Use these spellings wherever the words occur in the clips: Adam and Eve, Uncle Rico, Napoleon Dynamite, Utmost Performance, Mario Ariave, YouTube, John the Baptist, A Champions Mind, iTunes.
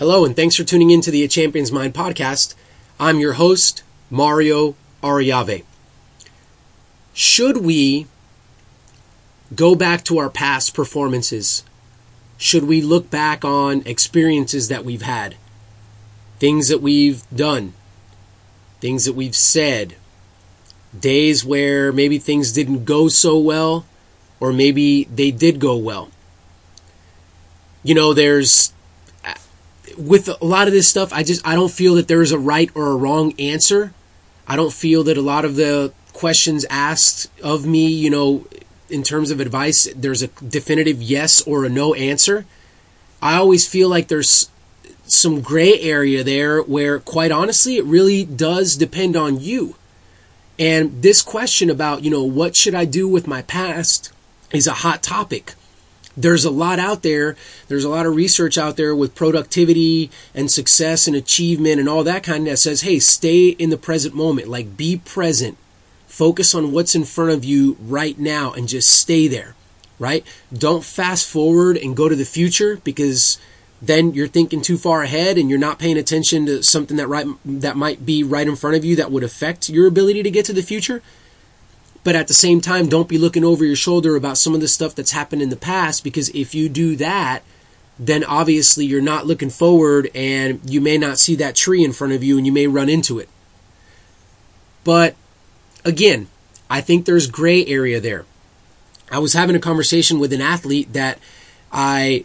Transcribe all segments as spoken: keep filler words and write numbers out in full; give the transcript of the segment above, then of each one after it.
Hello, and thanks for tuning in to the A Champions Mind podcast. I'm your host, Mario Ariave. Should we go back to our past performances? Should we look back on experiences that we've had? Things that we've done? Things that we've said? Days where maybe things didn't go so well, or maybe they did go well. You know, there's... with a lot of this stuff, I just I don't feel that there is a right or a wrong answer. I don't feel that a lot of the questions asked of me, you know, in terms of advice, there's a definitive yes or a no answer. I always feel like there's some gray area there where, quite honestly, it really does depend on you. And this question about, you know, what should I do with my past is a hot topic. There's a lot out there. There's a lot of research out there with productivity and success and achievement and all that kind of that says, hey, stay in the present moment. Like, be present. Focus on what's in front of you right now and just stay there, right? Don't fast forward and go to the future, because then you're thinking too far ahead and you're not paying attention to something that right that might be right in front of you that would affect your ability to get to the future. But at the same time, don't be looking over your shoulder about some of the stuff that's happened in the past, because if you do that, then obviously you're not looking forward and you may not see that tree in front of you and you may run into it. But again, I think there's gray area there. I was having a conversation with an athlete that I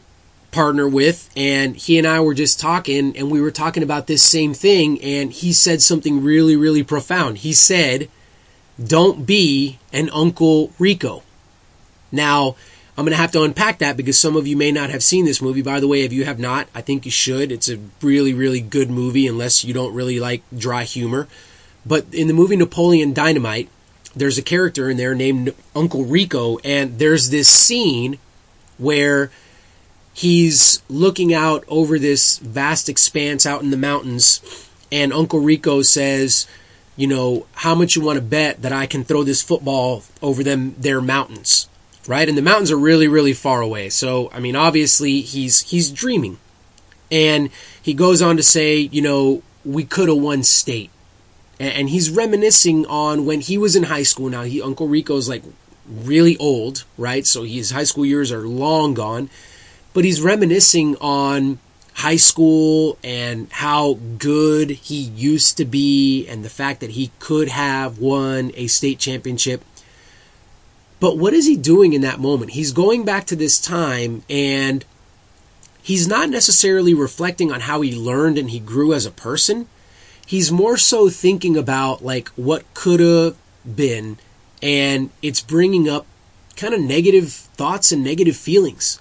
partner with, and he and I were just talking, and we were talking about this same thing, and he said something really, really profound. He said, don't be an Uncle Rico. Now, I'm going to have to unpack that because some of you may not have seen this movie. By the way, if you have not, I think you should. It's a really, really good movie, unless you don't really like dry humor. But in the movie Napoleon Dynamite, there's a character in there named Uncle Rico, and there's this scene where he's looking out over this vast expanse out in the mountains, and Uncle Rico says, you know, how much you want to bet that I can throw this football over them, their mountains, right? And the mountains are really, really far away. So, I mean, obviously he's, he's dreaming. And he goes on to say, you know, we could have won state. And, and he's reminiscing on when he was in high school. Now, he, Uncle Rico's like really old, right? So his high school years are long gone, but he's reminiscing on high school and how good he used to be and the fact that he could have won a state championship. But what is he doing in that moment? He's going back to this time, and he's not necessarily reflecting on how he learned and he grew as a person. He's more so thinking about like what could have been, and it's bringing up kind of negative thoughts and negative feelings.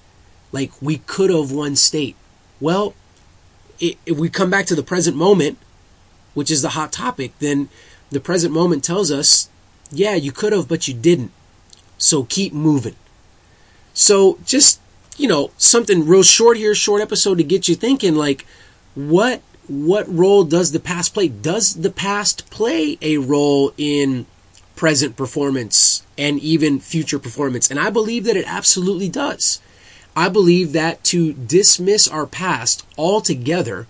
Like, we could have won state. Well, if we come back to the present moment, which is the hot topic, then the present moment tells us, yeah, you could have, but you didn't. So keep moving. So just, you know, something real short here, short episode to get you thinking, like, what what role does the past play? Does the past play a role in present performance and even future performance? And I believe that it absolutely does. I believe that to dismiss our past altogether,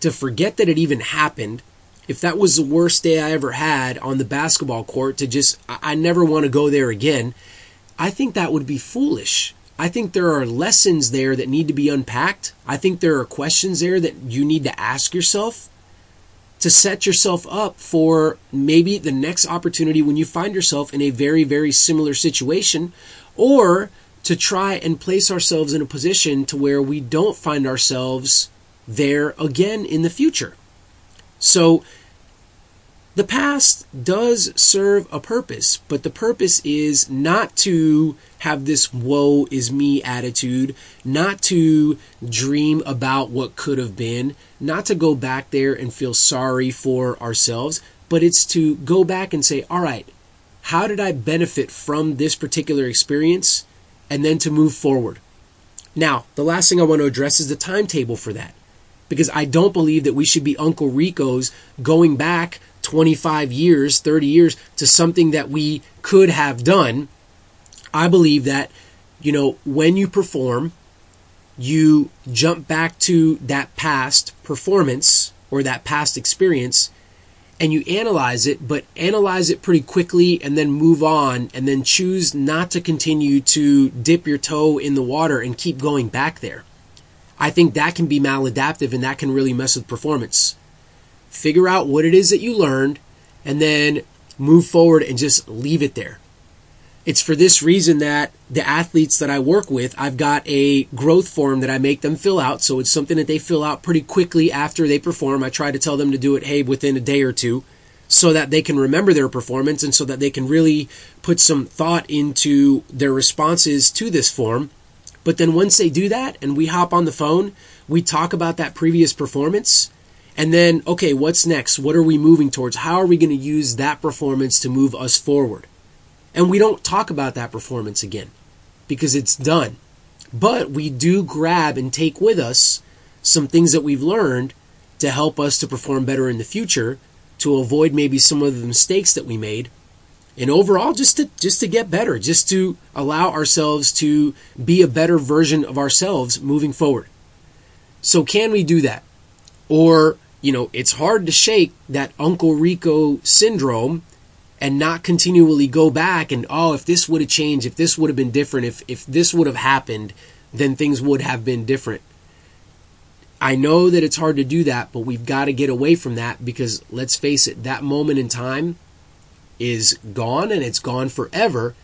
to forget that it even happened, if that was the worst day I ever had on the basketball court, to just, I never want to go there again, I think that would be foolish. I think there are lessons there that need to be unpacked. I think there are questions there that you need to ask yourself to set yourself up for maybe the next opportunity when you find yourself in a very, very similar situation, or to try and place ourselves in a position to where we don't find ourselves there again in the future. So the past does serve a purpose, but the purpose is not to have this woe is me attitude, not to dream about what could have been, not to go back there and feel sorry for ourselves, but it's to go back and say, all right, how did I benefit from this particular experience? And then to move forward. Now, the last thing I want to address is the timetable for that, because I don't believe that we should be Uncle Rico's going back twenty-five years, thirty years to something that we could have done. I believe that, you know, when you perform, you jump back to that past performance or that past experience and you analyze it, but analyze it pretty quickly and then move on and then choose not to continue to dip your toe in the water and keep going back there. I think that can be maladaptive and that can really mess with performance. Figure out what it is that you learned and then move forward and just leave it there. It's for this reason that the athletes that I work with, I've got a growth form that I make them fill out. So it's something that they fill out pretty quickly after they perform. I try to tell them to do it, hey, within a day or two, so that they can remember their performance and so that they can really put some thought into their responses to this form. But then once they do that and we hop on the phone, we talk about that previous performance and then, okay, what's next? What are we moving towards? How are we going to use that performance to move us forward? And we don't talk about that performance again because it's done. But we do grab and take with us some things that we've learned to help us to perform better in the future, to avoid maybe some of the mistakes that we made, and overall just to just to get better, just to allow ourselves to be a better version of ourselves moving forward. So can we do that? Or, you know, it's hard to shake that Uncle Rico syndrome and not continually go back and, oh, if this would have changed, if this would have been different, if, if this would have happened, then things would have been different. I know that it's hard to do that, but we've got to get away from that because, let's face it, that moment in time is gone and it's gone forever.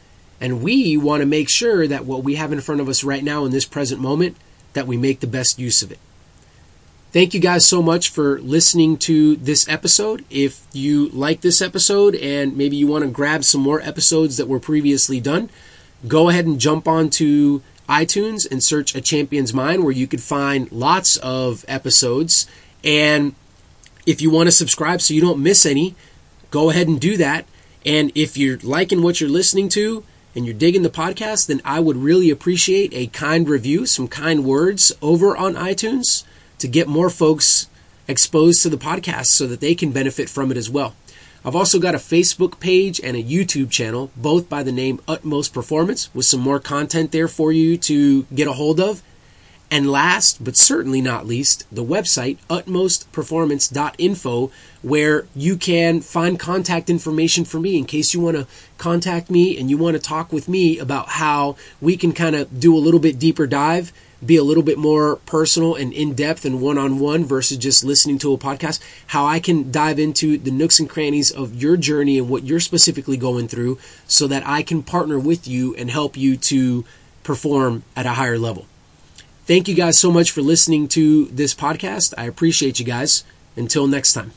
And we want to make sure that what we have in front of us right now in this present moment, that we make the best use of it. Thank you guys so much for listening to this episode. If you like this episode and maybe you want to grab some more episodes that were previously done, go ahead and jump onto iTunes and search A Champion's Mind, where you could find lots of episodes. And if you want to subscribe so you don't miss any, go ahead and do that. And if you're liking what you're listening to and you're digging the podcast, then I would really appreciate a kind review, some kind words over on iTunes, to get more folks exposed to the podcast so that they can benefit from it as well. I've also got a Facebook page and a YouTube channel, both by the name Utmost Performance, with some more content there for you to get a hold of. And last, but certainly not least, the website, utmost performance dot info, where you can find contact information for me in case you want to contact me and you want to talk with me about how we can kind of do a little bit deeper dive, be a little bit more personal and in-depth and one-on-one versus just listening to a podcast, how I can dive into the nooks and crannies of your journey and what you're specifically going through so that I can partner with you and help you to perform at a higher level. Thank you guys so much for listening to this podcast. I appreciate you guys. Until next time.